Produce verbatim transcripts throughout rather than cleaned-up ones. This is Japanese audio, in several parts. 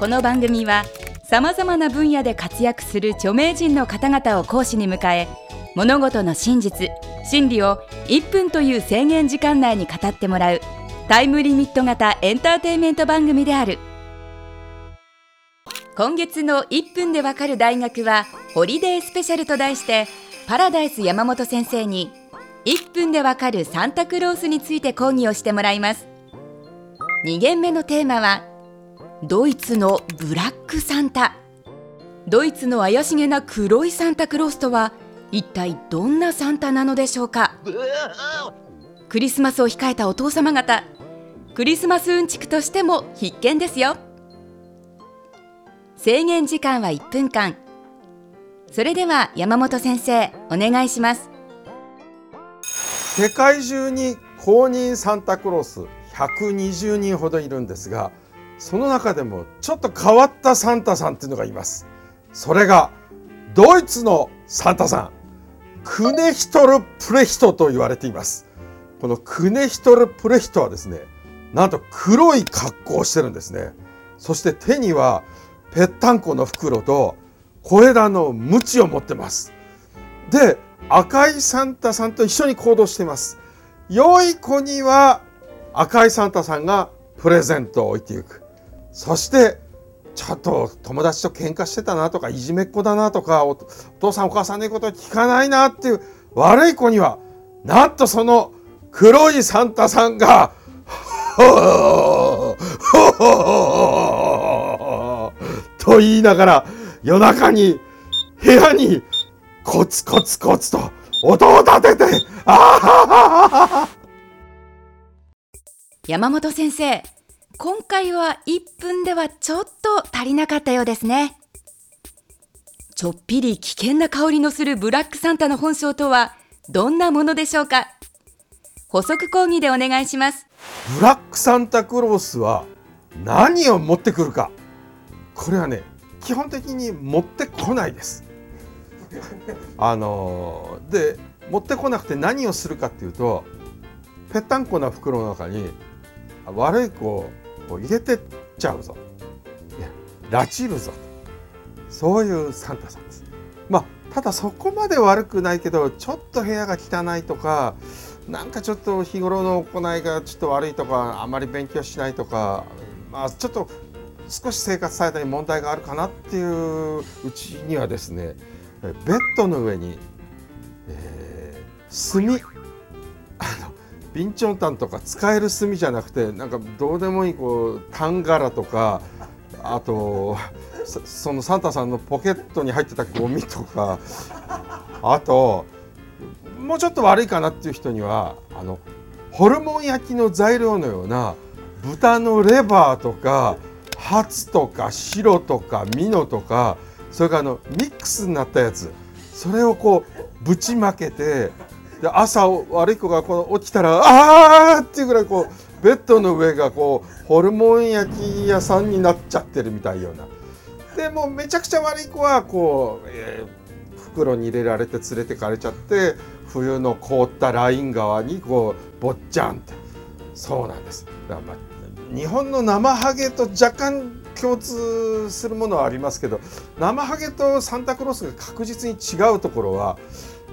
この番組はさまざまな分野で活躍する著名人の方々を講師に迎え、物事の真実・真理をいっぷんという制限時間内に語ってもらうタイムリミット型エンターテインメント番組である。今月のいっぷんでわかる大学はホリデースペシャルと題して、パラダイス山本先生にいっぷんでわかるサンタクロースについて講義をしてもらいます。に限目のテーマはドイツのブラックサンタ。ドイツの怪しげな黒いサンタクロースとは一体どんなサンタなのでしょうか。クリスマスを控えたお父様方、クリスマスうんちくとしても必見ですよ。制限時間はいっぷんかん。それでは山本先生、お願いします。世界中に公認サンタクロースひゃくにじゅうにんほどいるんですが、その中でもちょっと変わったサンタさんっていうのがいます。それがドイツのサンタさん、クネヒトルプレヒトと言われています。このクネヒトルプレヒトはですね、なんと黒い格好をしてるんですね。そして手にはぺったんこの袋と小枝の鞭を持ってます。で、赤いサンタさんと一緒に行動しています。良い子には赤いサンタさんがプレゼントを置いていく。そしてちょっと友達と喧嘩してたなとか、いじめっ子だなとか、お父さんお母さんの言うこと聞かないなっていう悪い子には、なんとその黒いサンタさんがと言いながら夜中に部屋にコツコツコツと音を立てて、あ山本先生、今回はいっぷんではちょっと足りなかったようですね。ちょっぴり危険な香りのするブラックサンタの本性とはどんなものでしょうか。補足講義でお願いします。ブラックサンタクロースは何を持ってくるか。これはね、基本的に持ってこないですあのー、で持ってこなくて何をするかっていうと、ぺったんこな袋の中に悪い子を入れてっちゃうぞ、いや拉致るぞ、そういうサンタさんです。まあ、ただそこまで悪くないけど、ちょっと部屋が汚いとか、なんかちょっと日頃の行いがちょっと悪いとか、あまり勉強しないとか、まあ、ちょっと少し生活されたり問題があるかなっていううちにはですね、ベッドの上に、えー、炭、あのビンチョンタンとか使える炭じゃなくて、なんかどうでもいいこうタンガラとか、あと そ, そのサンタさんのポケットに入ってたゴミとか、あともうちょっと悪いかなっていう人には、あのホルモン焼きの材料のような豚のレバーとかハツとか白とかミノとか、それからあのミックスになったやつ、それをこうぶちまけて、で朝悪い子がこう起きたら、あーっていうぐらいこうベッドの上がこうホルモン焼き屋さんになっちゃってるみたいような。でもうめちゃくちゃ悪い子はこう、えー、袋に入れられて連れてかれちゃって、冬の凍ったライン川にこうぼっちゃんって。そうなんです。だから、まあ、日本の生ハゲと若干共通するものはありますけど、生ハゲとサンタクロースが確実に違うところは、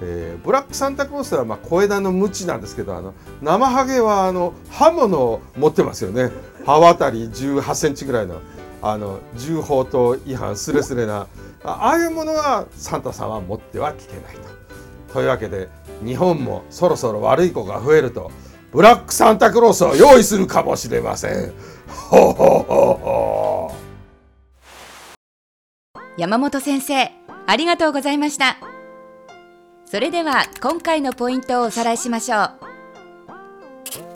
えー、ブラックサンタクロースはまあ小枝の鞭なんですけど、あの生ハゲはあの刃物を持ってますよね。刃渡りじゅうはちセンチぐらいの、あの銃法と違反スレスレな、ああいうものはサンタさんは持ってはいけないと。というわけで、日本もそろそろ悪い子が増えると、ブラックサンタクロースを用意するかもしれません。ほほほほ。山本先生、ありがとうございました。それでは今回のポイントをおさらいしましょう。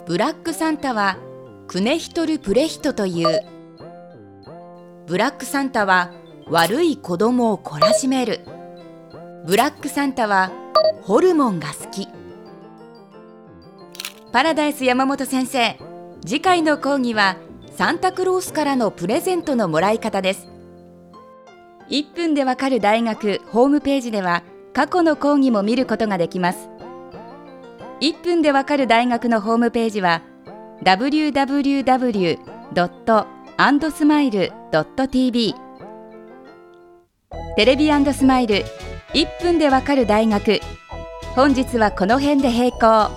ブラックサンタはクネヒトルプレヒトという。ブラックサンタは悪い子供を懲らしめる。ブラックサンタはホルモンが好き。パラダイス山本先生、次回の講義はサンタクロースからのプレゼントのもらい方です。いっぷんでわかる大学ホームページでは過去の講義も見ることができます。いっぷんでわかる大学のホームページは ダブリューダブリューダブリュードットアンドスマイルドットティービー テレビ&スマイルいっぷんでわかる大学、本日はこの辺で閉校。